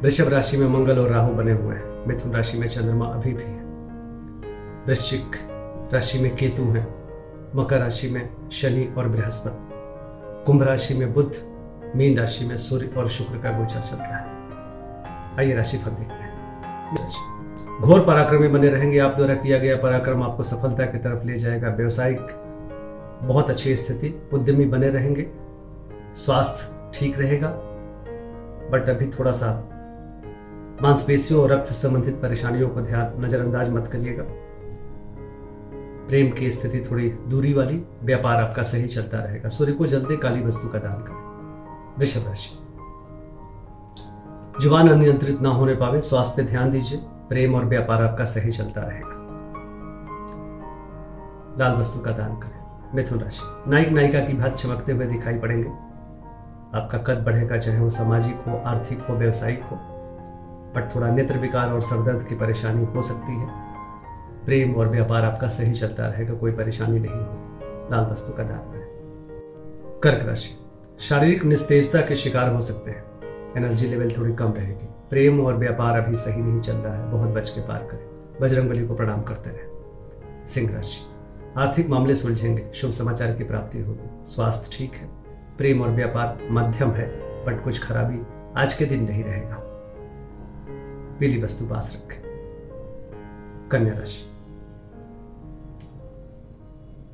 वृषभ राशि में मंगल और राहु बने हुए हैं। मिथुन राशि में चंद्रमा अभी भी है। वृश्चिक राशि में केतु है। मकर राशि में शनि और बृहस्पति। कुंभ राशि में बुध। मीन राशि में सूर्य और शुक्र का गोचर चलता है। आइए राशिफल देखते हैं। घोर पराक्रमी बने रहेंगे। आप द्वारा किया गया पराक्रम आपको सफलता की तरफ ले जाएगा। व्यवसायिक बहुत अच्छी स्थिति। उद्यमी बने रहेंगे। स्वास्थ्य ठीक रहेगा, बट अभी थोड़ा सा मांसपेशियों और रक्त संबंधित परेशानियों को नजरअंदाज मत करिएगा। प्रेम की स्थिति थोड़ी दूरी वाली। व्यापार आपका सही चलता रहेगा। सूर्य को जल्दी काली वस्तु का दान करें। वृषभ राशि, जुबान अनियंत्रित ना होने पावे। स्वास्थ्य पे ध्यान दीजिए। प्रेम और व्यापार आपका सही चलता रहेगा। लाल वस्तु का दान करें। मिथुन राशि, नायक नायिका की भांति चमकते हुए दिखाई पड़ेंगे। आपका कद बढ़ेगा, चाहे वो सामाजिक हो, आर्थिक हो, व्यवसायिक हो, पर थोड़ा नेत्र विकार और सरदर्द की परेशानी हो सकती है। प्रेम और व्यापार आपका सही चलता रहेगा, कोई परेशानी नहीं हो। लाल वस्तु का दान करें। कर्क राशि, शारीरिक निस्तेजता के शिकार हो सकते हैं। एनर्जी लेवल थोड़ी कम रहेगी। प्रेम और व्यापार अभी सही नहीं चल रहा है, बहुत बच के पार करें। बजरंगबली को प्रणाम करते रहें। सिंह राशि, आर्थिक मामले सुलझेंगे। शुभ समाचार की प्राप्ति होगी। स्वास्थ्य ठीक है। प्रेम और व्यापार मध्यम है, बट कुछ खराबी आज के दिन नहीं रहेगा। पीली वस्तु पास रखें। कन्या राशि,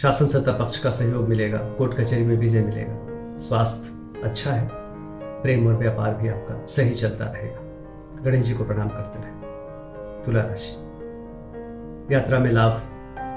शासन सत्ता पक्ष का सहयोग मिलेगा। कोर्ट कचहरी में विजय मिलेगा। स्वास्थ्य अच्छा है। प्रेम और व्यापार भी आपका सही चलता रहेगा। गणेश जी को प्रणाम करते रहें। तुला राशि, यात्रा में लाभ।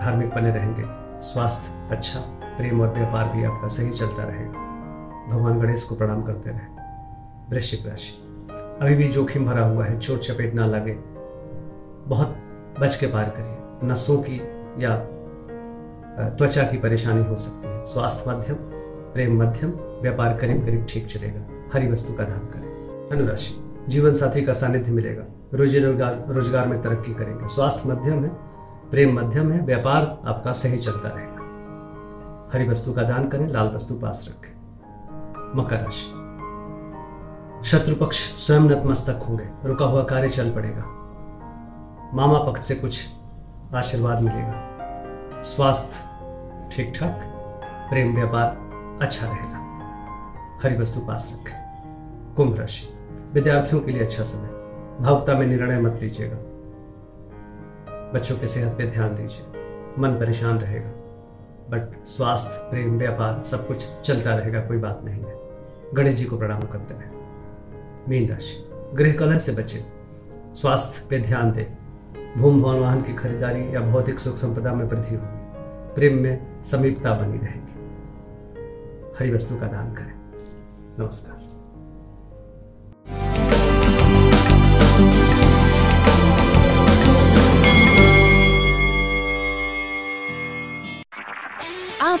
धार्मिक बने रहेंगे। स्वास्थ्य अच्छा। प्रेम और व्यापार भी आपका सही चलता रहेगा। भगवान गणेश को प्रणाम करते रहें। वृश्चिक राशि, अभी भी जोखिम भरा हुआ है। चोट चपेट ना लगे, बहुत बच के पार करिए। नसों की या त्वचा की परेशानी हो सकती है। स्वास्थ्य मध्यम, प्रेम मध्यम, व्यापार करीब करीब ठीक चलेगा। हरी वस्तु का दान करें। धनु राशि, जीवन साथी का सानिध्य मिलेगा। रोजी रोजगार में तरक्की करेंगे। स्वास्थ्य मध्यम है। प्रेम मध्यम है। व्यापार आपका सही चलता रहेगा। हरी वस्तु का दान करें। लाल वस्तु पास रखें। मकर राशि, शत्रु पक्ष स्वयं नतमस्तक होंगे। रुका हुआ कार्य चल पड़ेगा। मामा पक्ष से कुछ आशीर्वाद मिलेगा। स्वास्थ्य ठीक ठाक। प्रेम व्यापार अच्छा रहेगा। हरी वस्तु पास रखें। कुंभ राशि, विद्यार्थियों के लिए अच्छा समय। भावुकता में निर्णय मत लीजिएगा। बच्चों की सेहत पे ध्यान दीजिए। मन परेशान रहेगा, बट स्वास्थ्य, प्रेम, व्यापार सब कुछ चलता रहेगा, कोई बात नहीं है। गणेश जी को प्रणाम करते हैं। मीन राशि, गृह कलह से बचें। स्वास्थ्य पे ध्यान दें। भूम भवन वाहन की खरीदारी या भौतिक सुख संपदा में वृद्धि होगी। प्रेम में समीपता बनी रहेगी। हरी वस्तु का दान करें। नमस्कार। आप